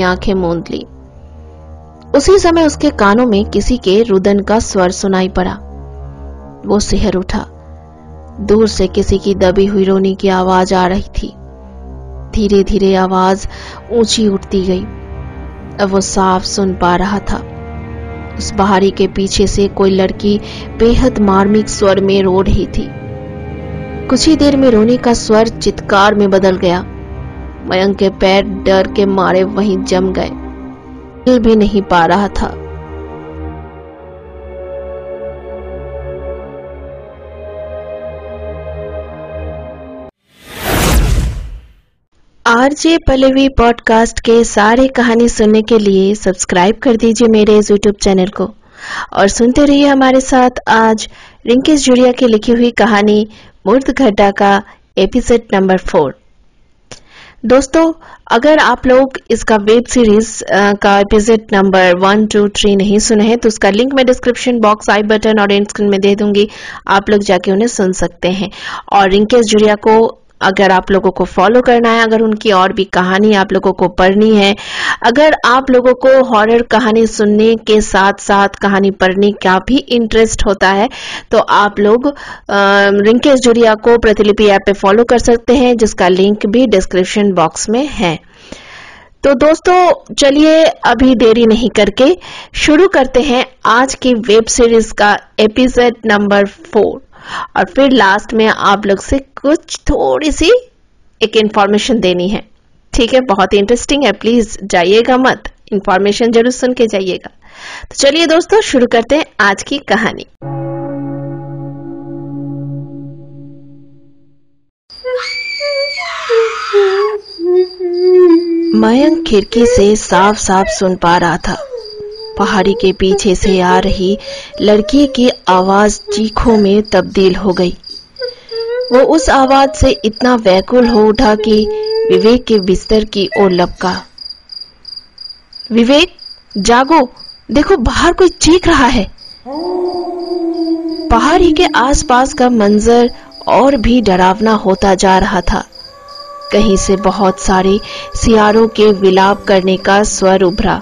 आंखें मूंद ली। उसी समय उसके कानों में किसी के रुदन का स्वर सुनाई पड़ा। वो सिहर उठा। दूर से किसी की दबी हुई रोने की आवाज आ रही थी। धीरे धीरे आवाज ऊंची उठती गई। अब वो साफ सुन पा रहा था। उस बहारी के पीछे से कोई लड़की बेहद मार्मिक स्वर में रो रही थी। कुछ ही देर में रोने का स्वर चित्कार में बदल गया। मयंक के पैर डर के मारे वहीं जम गए। हिल भी नहीं पा रहा था। आरजे पल्लवी पॉडकास्ट के सारे कहानी सुनने के लिए सब्सक्राइब कर दीजिए मेरे यूट्यूब चैनल को और सुनते रहिए हमारे साथ आज रिंकेश जुड़िया की लिखी हुई कहानी मुर्दघट्टा का एपिसोड नंबर 4। दोस्तों, अगर आप लोग इसका वेब सीरीज का एपिसोड नंबर 1, 2, 3 नहीं सुने हैं तो उसका लिंक मैं डिस्क्रिप्शन बॉक्स, आई बटन और एंड स्क्रीन में दे दूंगी। आप लोग जाके उन्हें सुन सकते हैं। और रिंकेश जुड़िया को अगर आप लोगों को फॉलो करना है, अगर उनकी और भी कहानी आप लोगों को पढ़नी है, अगर आप लोगों को हॉरर कहानी सुनने के साथ साथ कहानी पढ़ने का भी इंटरेस्ट होता है तो आप लोग रिंकेश जुरिया को प्रतिलिपि ऐप पे फॉलो कर सकते हैं, जिसका लिंक भी डिस्क्रिप्शन बॉक्स में है। तो दोस्तों, चलिए अभी देरी नहीं करके शुरू करते हैं आज की वेब सीरीज का एपिसोड नंबर 4। और फिर लास्ट में आप लोग से कुछ थोड़ी सी एक इंफॉर्मेशन देनी है, ठीक है? बहुत इंटरेस्टिंग है, प्लीज जाइएगा मत, इंफॉर्मेशन जरूर सुन के जाइएगा। तो चलिए दोस्तों, शुरू करते हैं आज की कहानी। मयंक खिड़की से साफ साफ सुन पा रहा था। पहाड़ी के पीछे से आ रही लड़की की आवाज चीखों में तब्दील हो गई। वो उस आवाज से इतना व्याकुल हो उठा कि विवेक के बिस्तर की ओर लपका। विवेक, जागो, देखो बाहर कोई चीख रहा है। पहाड़ी के आसपास का मंजर और भी डरावना होता जा रहा था। कहीं से बहुत सारे सियारों के विलाप करने का स्वर उभरा।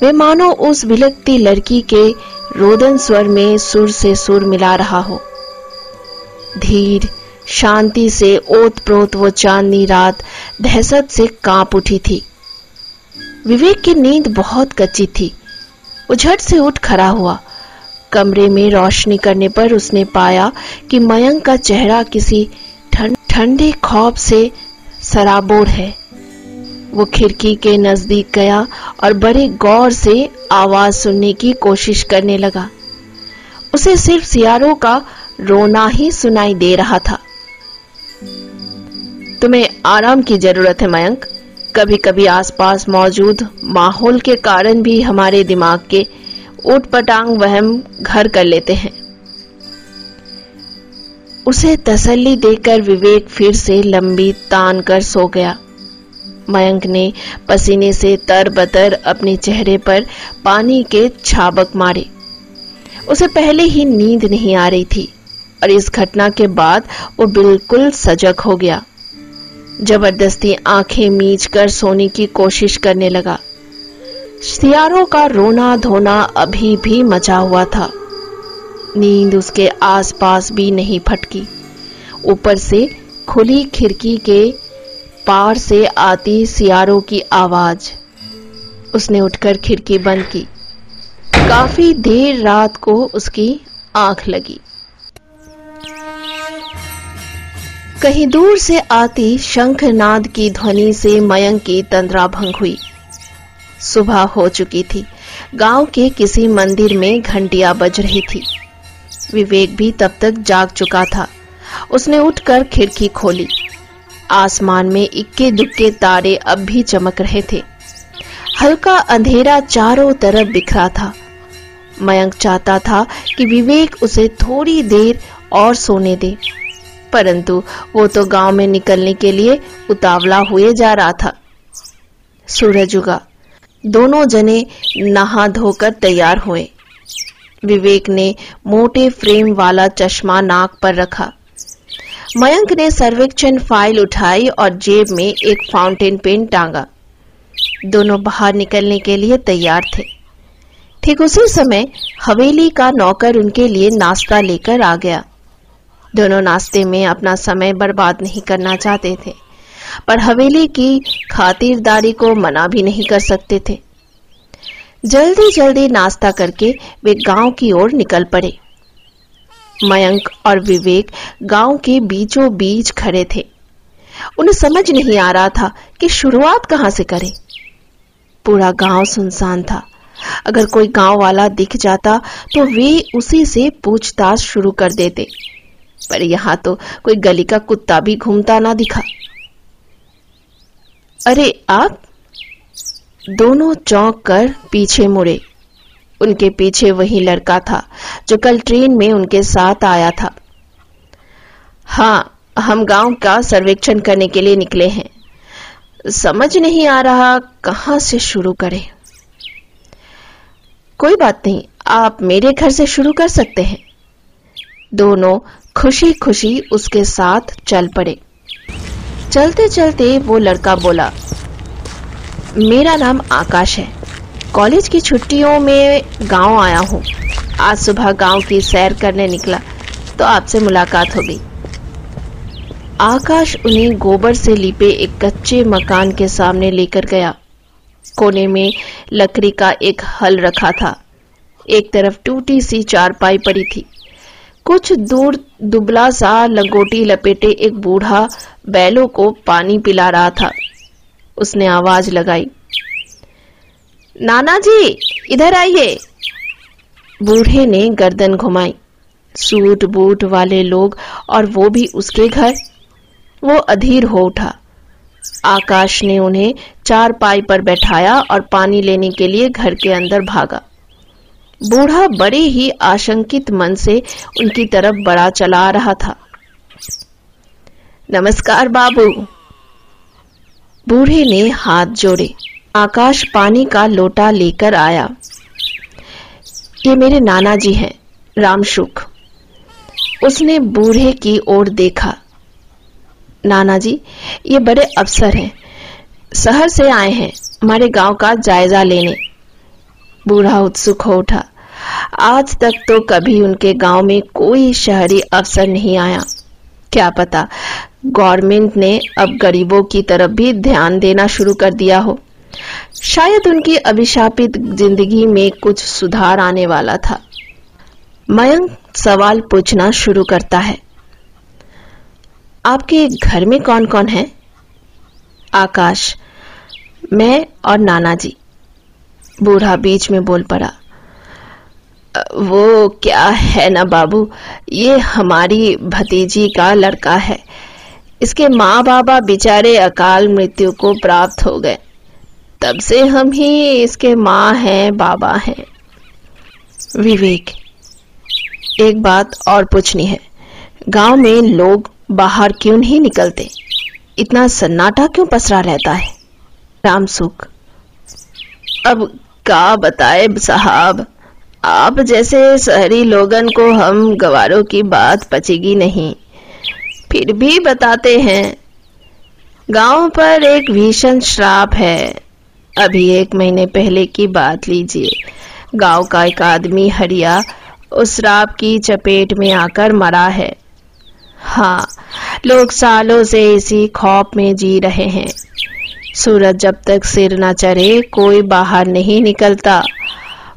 वे मानो उस विलकती लड़की के रोदन स्वर में सुर से सुर मिला रहा हो। धीर शांति से ओत प्रोत वो चांदनी रात दहशत से कांप उठी थी। विवेक की नींद बहुत कच्ची थी। वो झट से उठ खड़ा हुआ। कमरे में रोशनी करने पर उसने पाया कि मयंक का चेहरा किसी ठंडे खौफ से सराबोर है। वो खिड़की के नजदीक गया और बड़े गौर से आवाज सुनने की कोशिश करने लगा। उसे सिर्फ सियारों का रोना ही सुनाई दे रहा था। तुम्हें आराम की जरूरत है मयंक। कभी कभी आसपास मौजूद माहौल के कारण भी हमारे दिमाग के ऊटपटांग वहम घर कर लेते हैं। उसे तसल्ली देकर विवेक फिर से लंबी तान कर सो गया। मयंक ने पसीने से तर बतर अपने चेहरे पर पानी के छाबक मारे। उसे पहले ही नींद नहीं आ रही थी और इस घटना के बाद वो बिल्कुल सजग हो गया। जबरदस्ती आंखें मीच कर सोने की कोशिश करने लगा। सियारों का रोना धोना अभी भी मचा हुआ था। नींद उसके आसपास भी नहीं फटकी। ऊपर से खुली खिड़की के पार से आती सियारों की आवाज। उसने उठकर खिड़की बंद की। काफी देर रात को उसकी आंख लगी। कहीं दूर से आती शंखनाद की ध्वनि से मयंक की तंद्रा भंग हुई। सुबह हो चुकी थी। गांव के किसी मंदिर में घंटियां बज रही थी। विवेक भी तब तक जाग चुका था। उसने उठकर खिड़की खोली। आसमान में इक्के दुक्के तारे अब भी चमक रहे थे। हल्का अंधेरा चारों तरफ बिखरा था। मयंक चाहता था कि विवेक उसे थोड़ी देर और सोने दे, परंतु वो तो गांव में निकलने के लिए उतावला हुए जा रहा था। सूरज उगा। दोनों जने नहा धोकर तैयार हुए। विवेक ने मोटे फ्रेम वाला चश्मा नाक पर रखा। मयंक ने सर्वेक्षण फाइल उठाई और जेब में एक फाउंटेन पेन टांगा। दोनों बाहर निकलने के लिए तैयार थे। ठीक उसी समय हवेली का नौकर उनके लिए नाश्ता लेकर आ गया। दोनों नाश्ते में अपना समय बर्बाद नहीं करना चाहते थे, पर हवेली की खातिरदारी को मना भी नहीं कर सकते थे। जल्दी जल्दी नाश्ता करके वे गांव की ओर निकल पड़े। मयंक और विवेक गांव के बीचों बीच खड़े थे। उन्हें समझ नहीं आ रहा था कि शुरुआत कहां से करें। पूरा गांव सुनसान था। अगर कोई गांव वाला दिख जाता तो वे उसी से पूछताछ शुरू कर देते, पर यहां तो कोई गली का कुत्ता भी घूमता ना दिखा। अरे आप! दोनों चौंक कर पीछे मुड़े। उनके पीछे वही लड़का था जो कल ट्रेन में उनके साथ आया था। हाँ, हम गांव का सर्वेक्षण करने के लिए निकले हैं। समझ नहीं आ रहा कहां से शुरू करें। कोई बात नहीं, आप मेरे घर से शुरू कर सकते हैं। दोनों खुशी खुशी उसके साथ चल पड़े। चलते चलते वो लड़का बोला, मेरा नाम आकाश है। कॉलेज की छुट्टियों में गांव आया हूँ। आज सुबह गांव की सैर करने निकला तो आपसे मुलाकात हो गई। आकाश उन्हें गोबर से लिपे एक कच्चे मकान के सामने लेकर गया। कोने में लकड़ी का एक हल रखा था। एक तरफ टूटी सी चारपाई पड़ी थी। कुछ दूर दुबला सा लंगोटी लपेटे एक बूढ़ा बैलों को पानी पिला रहा था। उसने आवाज लगाई, नाना जी इधर आइए। बूढ़े ने गर्दन घुमाई। सूट बूट वाले लोग, और वो भी उसके घर। वो अधीर हो उठा। आकाश ने उन्हें चारपाई पर बैठाया और पानी लेने के लिए घर के अंदर भागा। बूढ़ा बड़े ही आशंकित मन से उनकी तरफ बड़ा चला रहा था। नमस्कार बाबू। बूढ़े ने हाथ जोड़े। आकाश पानी का लोटा लेकर आया। ये मेरे नाना जी हैं, रामशुक। उसने बूढ़े की ओर देखा। नाना जी ये बड़े अफसर हैं, शहर से आए हैं हमारे गांव का जायजा लेने। बूढ़ा उत्सुक हो उठा। आज तक तो कभी उनके गांव में कोई शहरी अफसर नहीं आया। क्या पता गवर्नमेंट ने अब गरीबों की तरफ भी ध्यान देना शुरू कर दिया हो। शायद उनकी अभिशापित जिंदगी में कुछ सुधार आने वाला था। मयंक सवाल पूछना शुरू करता है, आपके घर में कौन कौन है? आकाश, मैं और नाना जी। बूढ़ा बीच में बोल पड़ा, वो क्या है ना बाबू, ये हमारी भतीजी का लड़का है। इसके माँ बाबा बेचारे अकाल मृत्यु को प्राप्त हो गए। तब से हम ही इसके माँ हैं, बाबा हैं। विवेक, एक बात और पूछनी है, गांव में लोग बाहर क्यों नहीं निकलते? इतना सन्नाटा क्यों पसरा रहता है? रामसुख, अब का बताए साहब, आप जैसे शहरी लोगन को हम गवारों की बात पचेगी नहीं, फिर भी बताते हैं। गांव पर एक भीषण श्राप है। अभी 1 महीने पहले की बात लीजिए, गांव का एक आदमी हरिया उस श्राप की चपेट में आकर मरा है। हाँ, लोग सालों से इसी खौफ में जी रहे हैं। सूरज जब तक सिर न चढ़े कोई बाहर नहीं निकलता,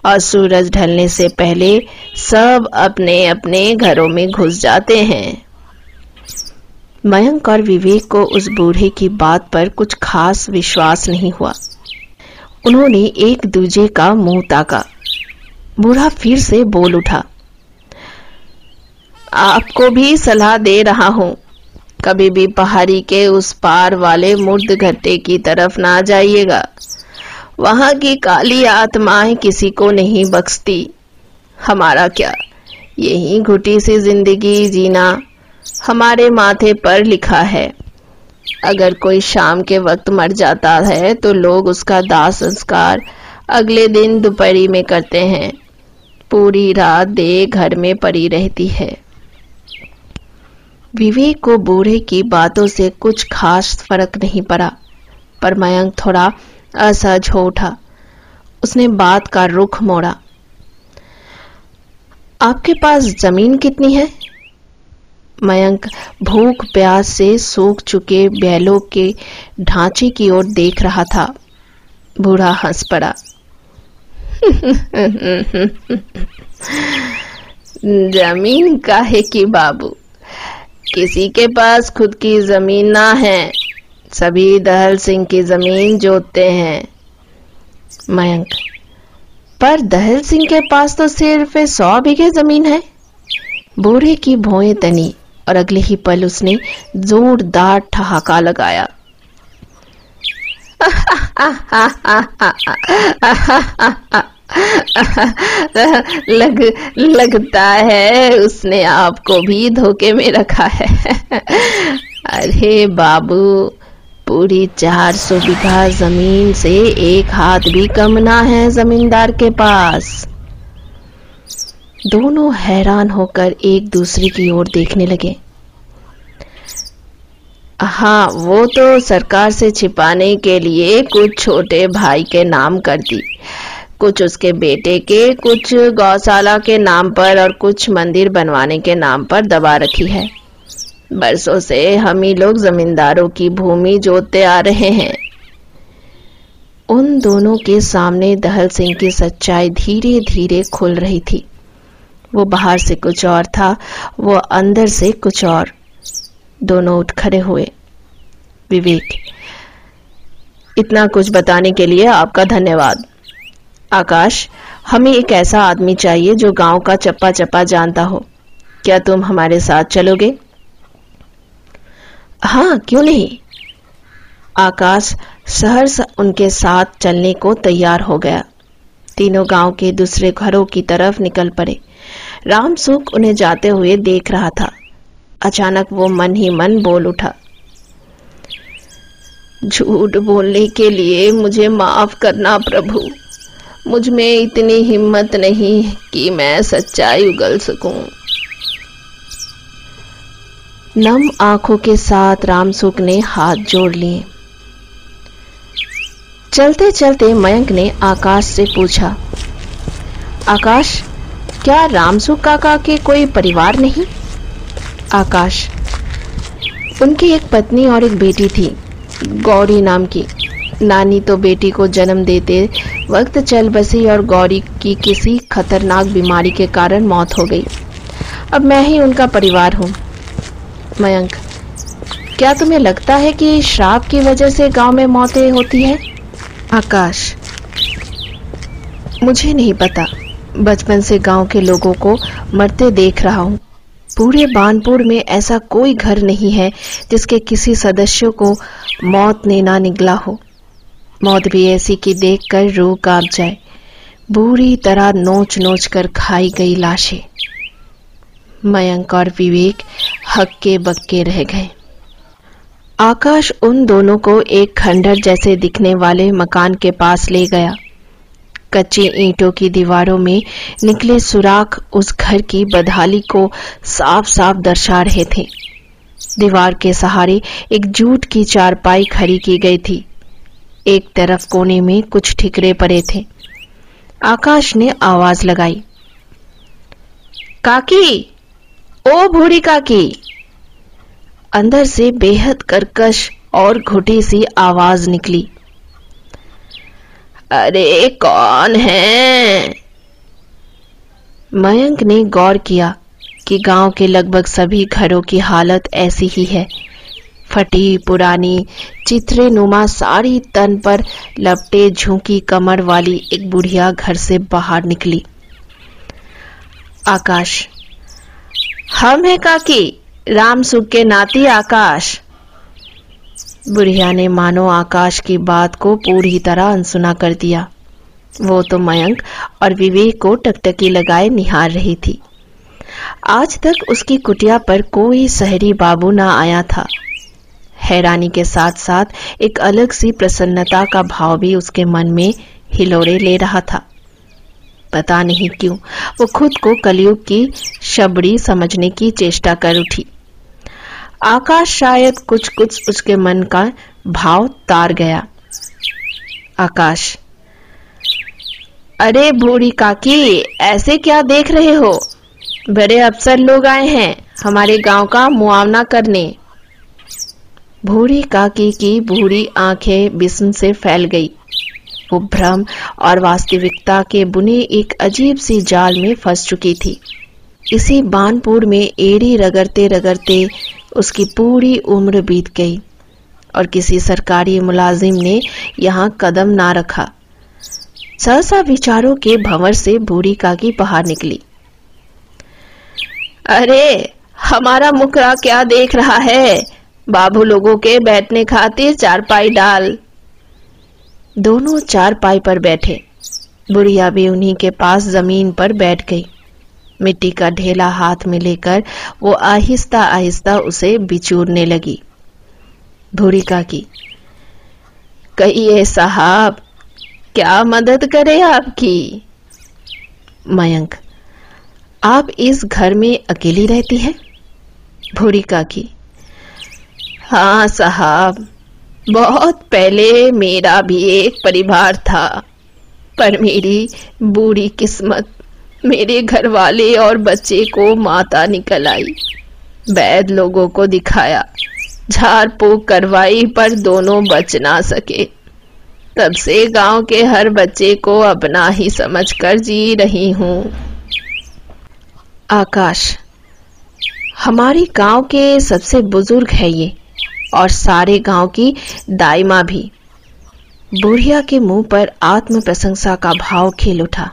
और सूरज ढलने से पहले सब अपने अपने घरों में घुस जाते हैं। मयंक और विवेक को उस बूढ़े की बात पर कुछ खास विश्वास नहीं हुआ। उन्होंने एक दूजे का मुंह ताका। बूढ़ा फिर से बोल उठा, आपको भी सलाह दे रहा हूं, कभी भी पहाड़ी के उस पार वाले मुर्दघट्टे की तरफ ना जाइएगा। वहां की काली आत्माएं किसी को नहीं बख्शती। हमारा क्या, यही घुटी सी जिंदगी जीना हमारे माथे पर लिखा है। अगर कोई शाम के वक्त मर जाता है तो लोग उसका दाह संस्कार अगले दिन दोपहरी में करते हैं। पूरी रात देह घर में पड़ी रहती है। विवेक को बूढ़े की बातों से कुछ खास फर्क नहीं पड़ा, पर मयंक थोड़ा असहज हो उठा। उसने बात का रुख मोड़ा। आपके पास जमीन कितनी है? मयंक भूख प्यास से सूख चुके बैलों के ढांचे की ओर देख रहा था। बूढ़ा हंस पड़ा। जमीन काहे की बाबू, किसी के पास खुद की जमीन ना है, सभी दहल सिंह की जमीन जोतते हैं। मयंक, पर दहल सिंह के पास तो सिर्फ 100 बीघे जमीन है। बूढ़े की भौएं तनी और अगले ही पल उसने जोरदार ठहाका लगाया। लगता है उसने आपको भी धोखे में रखा है। अरे बाबू, पूरी 400 बीघा जमीन से 1 हाथ भी कम ना है जमींदार के पास। दोनों हैरान होकर एक दूसरे की ओर देखने लगे। हाँ, वो तो सरकार से छिपाने के लिए कुछ छोटे भाई के नाम कर दी, कुछ उसके बेटे के, कुछ गौशाला के नाम पर और कुछ मंदिर बनवाने के नाम पर दबा रखी है। बरसों से हम ही लोग जमींदारों की भूमि जोतते आ रहे हैं। उन दोनों के सामने दहल सिंह की सच्चाई धीरे धीरे खुल रही थी। वो बाहर से कुछ और था, वो अंदर से कुछ और। दोनों उठ खड़े हुए। विवेक, इतना कुछ बताने के लिए आपका धन्यवाद। आकाश, हमें एक ऐसा आदमी चाहिए जो गांव का चप्पा चप्पा जानता हो। क्या तुम हमारे साथ चलोगे? हाँ, क्यों नहीं। आकाश सहर्ष उनके साथ चलने को तैयार हो गया। तीनों गांव के दूसरे घरों की तरफ निकल पड़े। रामसुख उन्हें जाते हुए देख रहा था। अचानक वो मन ही मन बोल उठा, झूठ बोलने के लिए मुझे माफ करना प्रभु, मुझ में इतनी हिम्मत नहीं कि मैं सच्चाई उगल सकूं। नम आंखों के साथ रामसुख ने हाथ जोड़ लिए। चलते चलते मयंक ने आकाश से पूछा, आकाश, क्या रामसुख काका के कोई परिवार नहीं? आकाश, उनकी एक पत्नी और एक बेटी थी, गौरी नाम की। नानी तो बेटी को जन्म देते वक्त चल बसी और गौरी की किसी खतरनाक बीमारी के कारण मौत हो गई। अब मैं ही उनका परिवार हूँ। मयंक, क्या तुम्हें लगता है कि श्राप की वजह से गांव में मौतें होती हैं? आकाश, मुझे नहीं पता, बचपन से गांव के लोगों को मरते देख रहा हूँ। पूरे बानपुर में ऐसा कोई घर नहीं है जिसके किसी सदस्य को मौत ने ना निगला हो। मौत भी ऐसी कि देखकर रूह कांप जाए। बुरी तरह नोच नोच कर खाई गई लाशें। मयंक और विवेक हक्के बक्के रह गए। आकाश उन दोनों को एक खंडहर जैसे दिखने वाले मकान के पास ले गया। कच्ची ईंटों की दीवारों में निकले सुराख उस घर की बदहाली को साफ साफ दर्शा रहे थे। दीवार के सहारे एक जूट की चारपाई खड़ी की गई थी। एक तरफ कोने में कुछ ठिकरे पड़े थे। आकाश ने आवाज लगाई, काकी, ओ बूढ़ी काकी। अंदर से बेहद कर्कश और घुटी सी आवाज निकली, अरे कौन है? मयंक ने गौर किया कि गांव के लगभग सभी घरों की हालत ऐसी ही है। फटी पुरानी चित्रे नुमा सारी तन पर लपटे झुकी कमर वाली एक बुढ़िया घर से बाहर निकली। आकाश, हम है काकी, रामसुख के नाती आकाश। बुढ़िया ने मानो आकाश की बात को पूरी तरह अनसुना कर दिया। वो तो मयंक और विवेक को टकटकी लगाए निहार रही थी। आज तक उसकी कुटिया पर कोई शहरी बाबू ना आया था। हैरानी के साथ साथ एक अलग सी प्रसन्नता का भाव भी उसके मन में हिलोड़े ले रहा था। पता नहीं क्यों वो खुद को कलयुग की शबरी समझने की चेष्टा कर उठी। आकाश शायद कुछ कुछ उसके मन का भाव तार गया। आकाश। अरे भूरी काकी, ऐसे क्या देख रहे हो? बड़े अफसर लोग आए हैं हमारे गांव का मुआवना करने। भूरी काकी की भूरी आंखें बिस्म से फैल गई। वो भ्रम और वास्तविकता के बुने एक अजीब सी जाल में फंस चुकी थी। इसी बानपुर में एड़ी रगड़ते रगड़ते उसकी पूरी उम्र बीत गई और किसी सरकारी मुलाजिम ने यहाँ कदम ना रखा। सहसा विचारों के भंवर से बूढ़ी काकी बाहर निकली। अरे हमारा मुखरा क्या देख रहा है? बाबू लोगों के बैठने खातिर चारपाई डाल। दोनों चारपाई पर बैठे। बुढ़िया भी उन्हीं के पास जमीन पर बैठ गई। मिट्टी का ढेला हाथ में लेकर वो आहिस्ता आहिस्ता उसे बिचूरने लगी। भूरी काकी, कहिए साहब, क्या मदद करे आपकी? मयंक, आप इस घर में अकेली रहती हैं? भूरी काकी, हाँ साहब, बहुत पहले मेरा भी एक परिवार था, पर मेरी बूढ़ी किस्मत मेरे घर वाले और बच्चे को माता निकल आई। वैद लोगों को दिखाया, झाड़ फूक करवाई, पर दोनों बच ना सके। तब से गांव के हर बच्चे को अपना ही समझकर जी रही हूँ। आकाश, हमारे गांव के सबसे बुजुर्ग है ये, और सारे गांव की दाई माँ भी। बुढ़िया के मुंह पर आत्म प्रशंसा का भाव खेल उठा।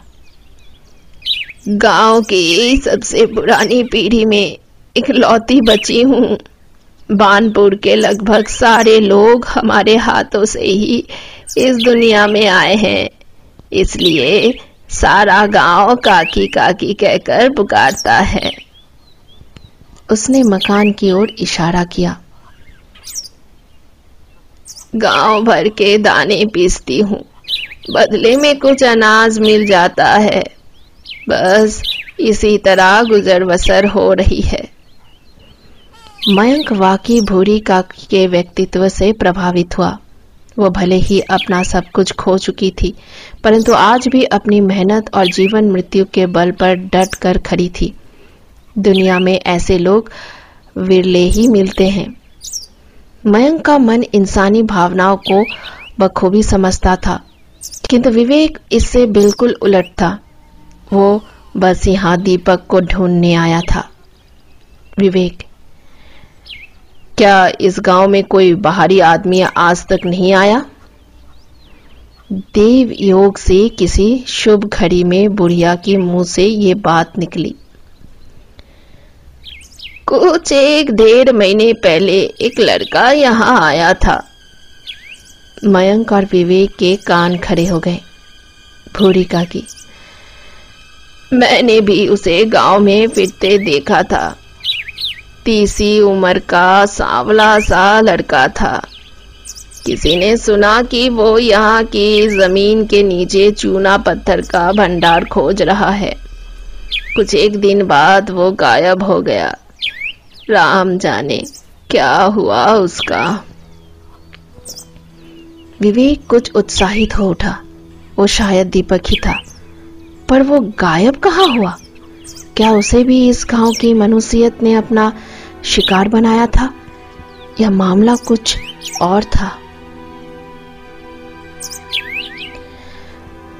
गांव की सबसे पुरानी पीढ़ी में इकलौती बची हूँ। बानपुर के लगभग सारे लोग हमारे हाथों से ही इस दुनिया में आए हैं, इसलिए सारा गांव काकी काकी कहकर पुकारता है। उसने मकान की ओर इशारा किया। गांव भर के दाने पीसती हूँ, बदले में कुछ अनाज मिल जाता है। बस इसी तरह गुजर बसर हो रही है। मयंक वाकई भूरी काकी के व्यक्तित्व से प्रभावित हुआ। वो भले ही अपना सब कुछ खो चुकी थी, परंतु आज भी अपनी मेहनत और जीवन मृत्यु के बल पर डट कर खड़ी थी। दुनिया में ऐसे लोग विरले ही मिलते हैं। मयंक का मन इंसानी भावनाओं को बखूबी समझता था, किंतु विवेक इससे बिल्कुल उलट था। वो बस यहाँ दीपक को ढूंढने आया था। विवेक, क्या इस गांव में कोई बाहरी आदमी आज तक नहीं आया? देव योग से किसी शुभ घड़ी में बुढ़िया के मुंह से ये बात निकली। कुछ एक डेढ़ महीने पहले एक लड़का यहाँ आया था। मयंक और विवेक के कान खड़े हो गए। भूरी काकी, मैंने भी उसे गांव में फिरते देखा था। तीसी उम्र का सांवला सा लड़का था। किसी ने सुना कि वो यहाँ की जमीन के नीचे चूना पत्थर का भंडार खोज रहा है। कुछ एक दिन बाद वो गायब हो गया। राम जाने क्या हुआ उसका। विवेक कुछ उत्साहित हो उठा। वो शायद दीपक ही था, पर वो गायब कहाँ हुआ? क्या उसे भी इस गांव की मनुष्यत ने अपना शिकार बनाया था, या मामला कुछ और था?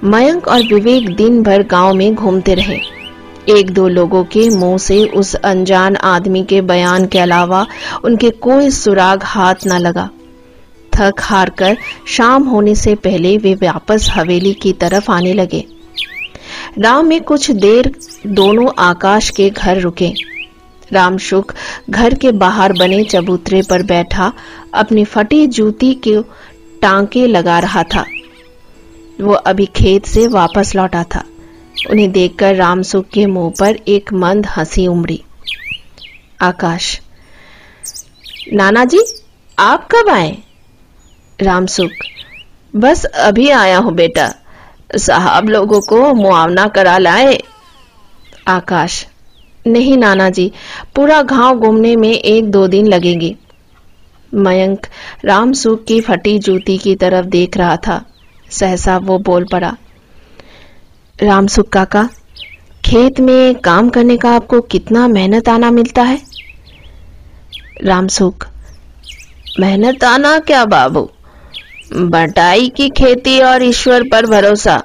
मयंक और विवेक दिन भर गांव में घूमते रहे। एक दो लोगों के मुंह से उस अनजान आदमी के बयान के अलावा उनके कोई सुराग हाथ न लगा। थक हार कर शाम होने से पहले वे वापस हवेली की तरफ आने लगे। राह में कुछ देर दोनों आकाश के घर रुके। रामशुक घर के बाहर बने चबूतरे पर बैठा अपनी फटी जूती के टांके लगा रहा था। वो अभी खेत से वापस लौटा था। उन्हें देखकर रामशुक के मुंह पर एक मंद हंसी उमड़ी। आकाश, नाना जी आप कब आए? रामशुक, बस अभी आया हूं बेटा, साहब लोगों को मुआवना करा लाए। आकाश, नहीं नाना जी, पूरा गांव घूमने में एक दो दिन लगेंगे। मयंक रामसुख की फटी जूती की तरफ देख रहा था। सहसा वो बोल पड़ा। रामसुख काका, खेत में काम करने का आपको कितना मेहनत आना मिलता है? रामसुख, मेहनत आना क्या बाबू, बटाई की खेती और ईश्वर पर भरोसा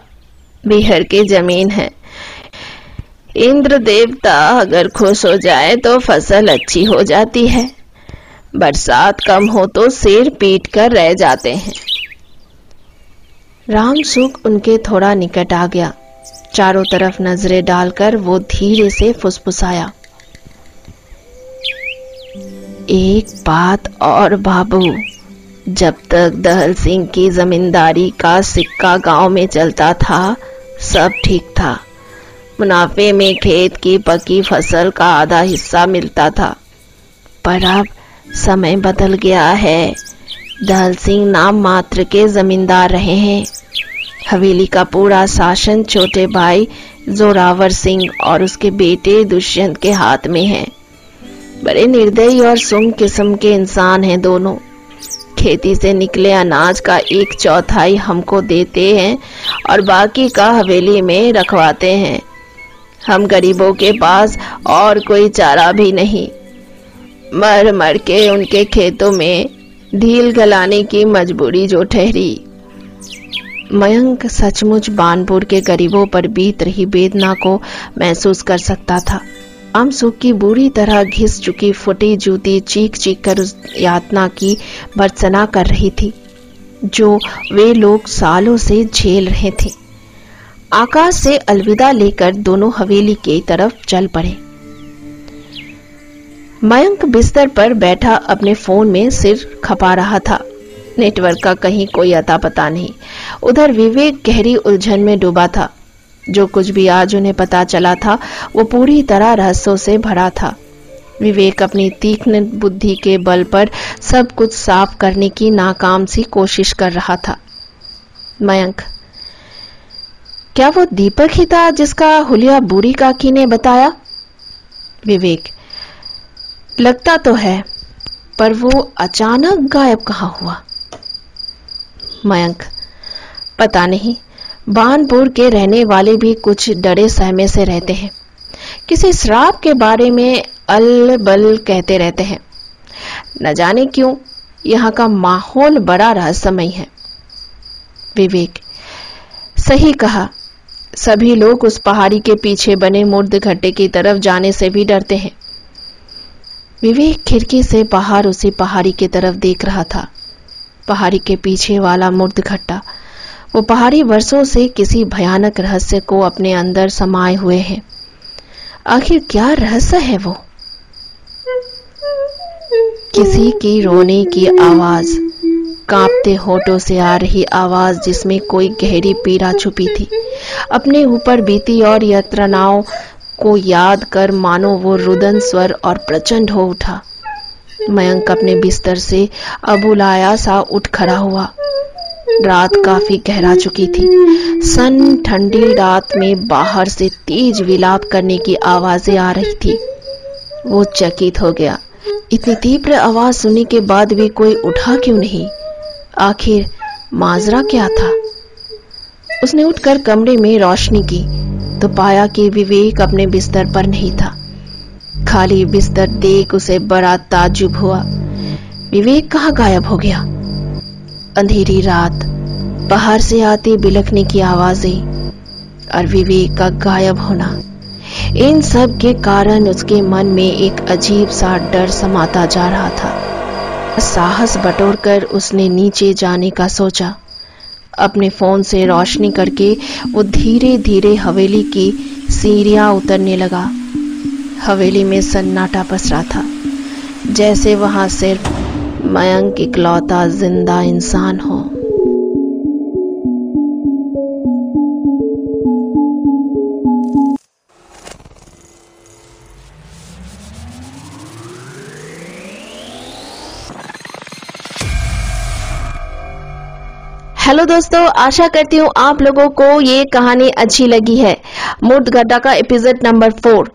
बिहार की जमीन है। इंद्र देवता अगर खुश हो जाए तो फसल अच्छी हो जाती है, बरसात कम हो तो सिर पीट कर रह जाते हैं। रामसुख उनके थोड़ा निकट आ गया। चारों तरफ नजरें डालकर वो धीरे से फुसफुसाया, एक बात और बाबू, जब तक दहल सिंह की जमींदारी का सिक्का गांव में चलता था सब ठीक था। मुनाफे में खेत की पकी फसल का आधा हिस्सा मिलता था, पर अब समय बदल गया है। दहल सिंह नाम मात्र के जमींदार रहे हैं। हवेली का पूरा शासन छोटे भाई जोरावर सिंह और उसके बेटे दुष्यंत के हाथ में है। बड़े निर्दयी और सुम किस्म के इंसान हैं दोनों। खेती से निकले अनाज का एक चौथाई हमको देते हैं और बाकी का हवेली में रखवाते हैं। हम गरीबों के पास और कोई चारा भी नहीं। मर मर के उनके खेतों में ढील गलाने की मजबूरी जो ठहरी। मयंक सचमुच बानपुर के गरीबों पर बीत रही वेदना को महसूस कर सकता था। रामसुख की बुरी तरह घिस चुकी फटी जूती चीख चीख कर उस यातना की भर्त्सना कर रही थी जो वे लोग सालों से झेल रहे थे। आकाश से अलविदा लेकर दोनों हवेली की तरफ चल पड़े। मयंक बिस्तर पर बैठा अपने फोन में सिर खपा रहा था। नेटवर्क का कहीं कोई अता पता नहीं। उधर विवेक गहरी उलझन में डूबा था। जो कुछ भी आज उन्हें पता चला था वो पूरी तरह रहस्यों से भरा था। विवेक अपनी तीक्ष्ण बुद्धि के बल पर सब कुछ साफ करने की नाकाम सी कोशिश कर रहा था। मयंक, क्या वो दीपक ही था जिसका हुलिया बूरी काकी ने बताया? विवेक, लगता तो है, पर वो अचानक गायब कहाँ हुआ? मयंक, पता नहीं, बानपुर के रहने वाले भी कुछ डरे सहमे से रहते हैं। किसी श्राप के बारे में अल बल कहते रहते हैं। न जाने क्यों यहाँ का माहौल बड़ा रहस्यमय है। विवेक, सही कहा, सभी लोग उस पहाड़ी के पीछे बने मुर्दघट्टे की तरफ जाने से भी डरते हैं। विवेक खिड़की से बाहर उसी पहाड़ी की तरफ देख रहा था। पहाड़ी के पीछे वाला मुर्दघट्टा, वो पहाड़ी वर्षों से किसी भयानक रहस्य को अपने अंदर समाये हुए है। आखिर क्या रहस्य है वो? किसी की रोने की आवाज, कांपते होठों से आ रही आवाज जिसमें कोई गहरी पीड़ा छुपी थी। अपने ऊपर बीती और यातनाओं को याद कर मानो वो रुदन स्वर और प्रचंड हो उठा। मयंक अपने बिस्तर से अबुलाया सा उठ खड़ा हुआ। रात काफी गहरा चुकी थी। सन ठंडी रात में बाहर से तेज विलाप करने की आवाजें आ रही थी। वो चकित हो गया। इतनी तीव्र आवाज सुनने के बाद भी कोई उठा क्यों नहीं? आखिर माजरा क्या था? उसने उठकर कमरे में रोशनी की तो पाया कि विवेक अपने बिस्तर पर नहीं था। खाली बिस्तर देख उसे बड़ा ताज्जुब हुआ। विवेक कहाँ गायब हो गया? अंधेरी रात, बाहर से आती बिलखने की आवाजें और विवेक का गायब होना, इन सब के कारण उसके मन में एक अजीब सा डर समाता जा रहा था। साहस बटोरकर उसने नीचे जाने का सोचा। अपने फोन से रोशनी करके वो धीरे धीरे हवेली की सीढ़ियां उतरने लगा। हवेली में सन्नाटा पसरा था, जैसे वहां सिर्फ मयंक इकलौता जिंदा इंसान हो। हेलो दोस्तों, आशा करती हूँ आप लोगों को ये कहानी अच्छी लगी है। मुर्दघट्टा का एपिसोड नंबर 4।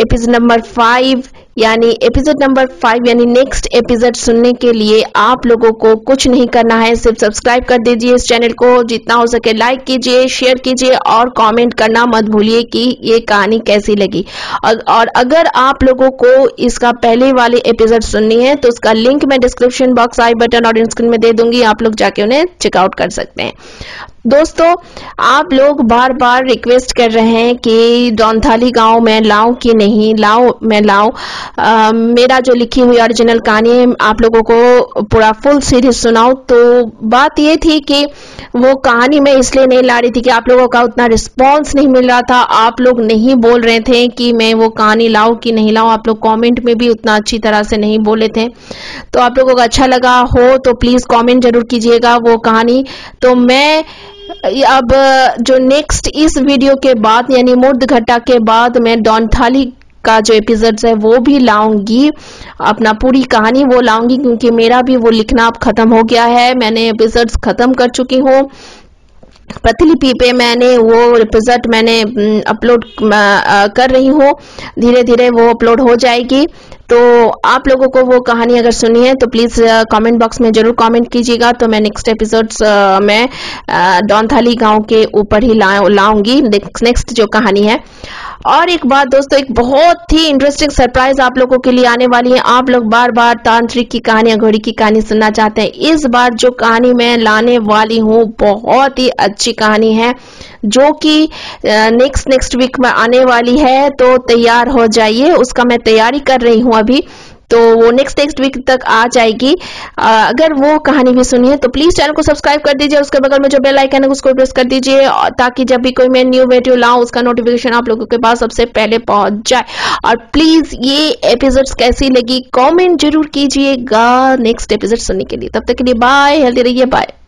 एपिसोड नंबर 5 यानी एपिसोड नंबर 5 यानी नेक्स्ट एपिसोड सुनने के लिए आप लोगों को कुछ नहीं करना है, सिर्फ सब्सक्राइब कर दीजिए इस चैनल को, जितना हो सके लाइक कीजिए, शेयर कीजिए और कमेंट करना मत भूलिए कि ये कहानी कैसी लगी। और अगर आप लोगों को इसका पहले वाले एपिसोड सुननी है तो उसका लिंक मैं डिस्क्रिप्शन बॉक्स आई बटन और स्क्रीन में दे दूंगी, आप लोग जाके उन्हें चेकआउट कर सकते हैं। दोस्तों, आप लोग बार बार रिक्वेस्ट कर रहे हैं कि डोंथाली गांव मैं लाऊं कि नहीं लाऊं, मैं लाऊं, मेरा जो लिखी हुई ओरिजिनल कहानी है आप लोगों को पूरा फुल सीरीज सुनाऊं। तो बात ये थी कि वो कहानी मैं इसलिए नहीं ला रही थी कि आप लोगों का उतना रिस्पांस नहीं मिल रहा था, आप लोग नहीं बोल रहे थे कि मैं वो कहानी लाऊं कि नहीं लाऊं, आप लोग कॉमेंट में भी उतना अच्छी तरह से नहीं बोले थे। तो आप लोगों को अच्छा लगा हो तो प्लीज़ कॉमेंट जरूर कीजिएगा वो कहानी। तो मैं अब जो नेक्स्ट इस वीडियो के बाद यानी मुर्दघट्टा के बाद मैं डोंथाली का जो एपिसोड्स है वो भी लाऊंगी, अपना पूरी कहानी वो लाऊंगी, क्योंकि मेरा भी वो लिखना अब खत्म हो गया है, मैंने एपिसोड्स खत्म कर चुकी हूँ। प्रतिलिपि पे मैंने वो एपिसोड मैंने अपलोड कर रही हूँ, धीरे धीरे वो अपलोड हो जाएगी। तो आप लोगों को वो कहानी अगर सुनी है तो प्लीज़ कमेंट बॉक्स में जरूर कमेंट कीजिएगा। तो मैं नेक्स्ट एपिसोड्स में डोंथाली गांव के ऊपर ही लाऊंगी नेक्स्ट जो कहानी है। और एक बात दोस्तों, एक बहुत ही इंटरेस्टिंग सरप्राइज आप लोगों के लिए आने वाली है। आप लोग बार बार तांत्रिक की कहानी, अघोरी की कहानी सुनना चाहते हैं। इस बार जो कहानी मैं लाने वाली हूँ बहुत ही अच्छी कहानी है जो कि नेक्स्ट वीक में आने वाली है, तो तैयार हो जाइए, उसका मैं तैयारी कर रही हूँ अभी, तो वो नेक्स्ट वीक तक आ जाएगी। अगर वो कहानी भी सुनी है तो प्लीज चैनल को सब्सक्राइब कर दीजिए, उसके बगल में जो बेल आइकन है उसको प्रेस कर दीजिए, ताकि जब भी कोई मैं न्यू वीडियो लाऊं उसका नोटिफिकेशन आप लोगों के पास सबसे पहले पहुंच जाए। और प्लीज ये एपिसोड्स कैसी लगी कमेंट जरूर कीजिएगा नेक्स्ट एपिसोड सुनने के लिए। तब तक के लिए बाय, हेल्दी रहिए, बाय।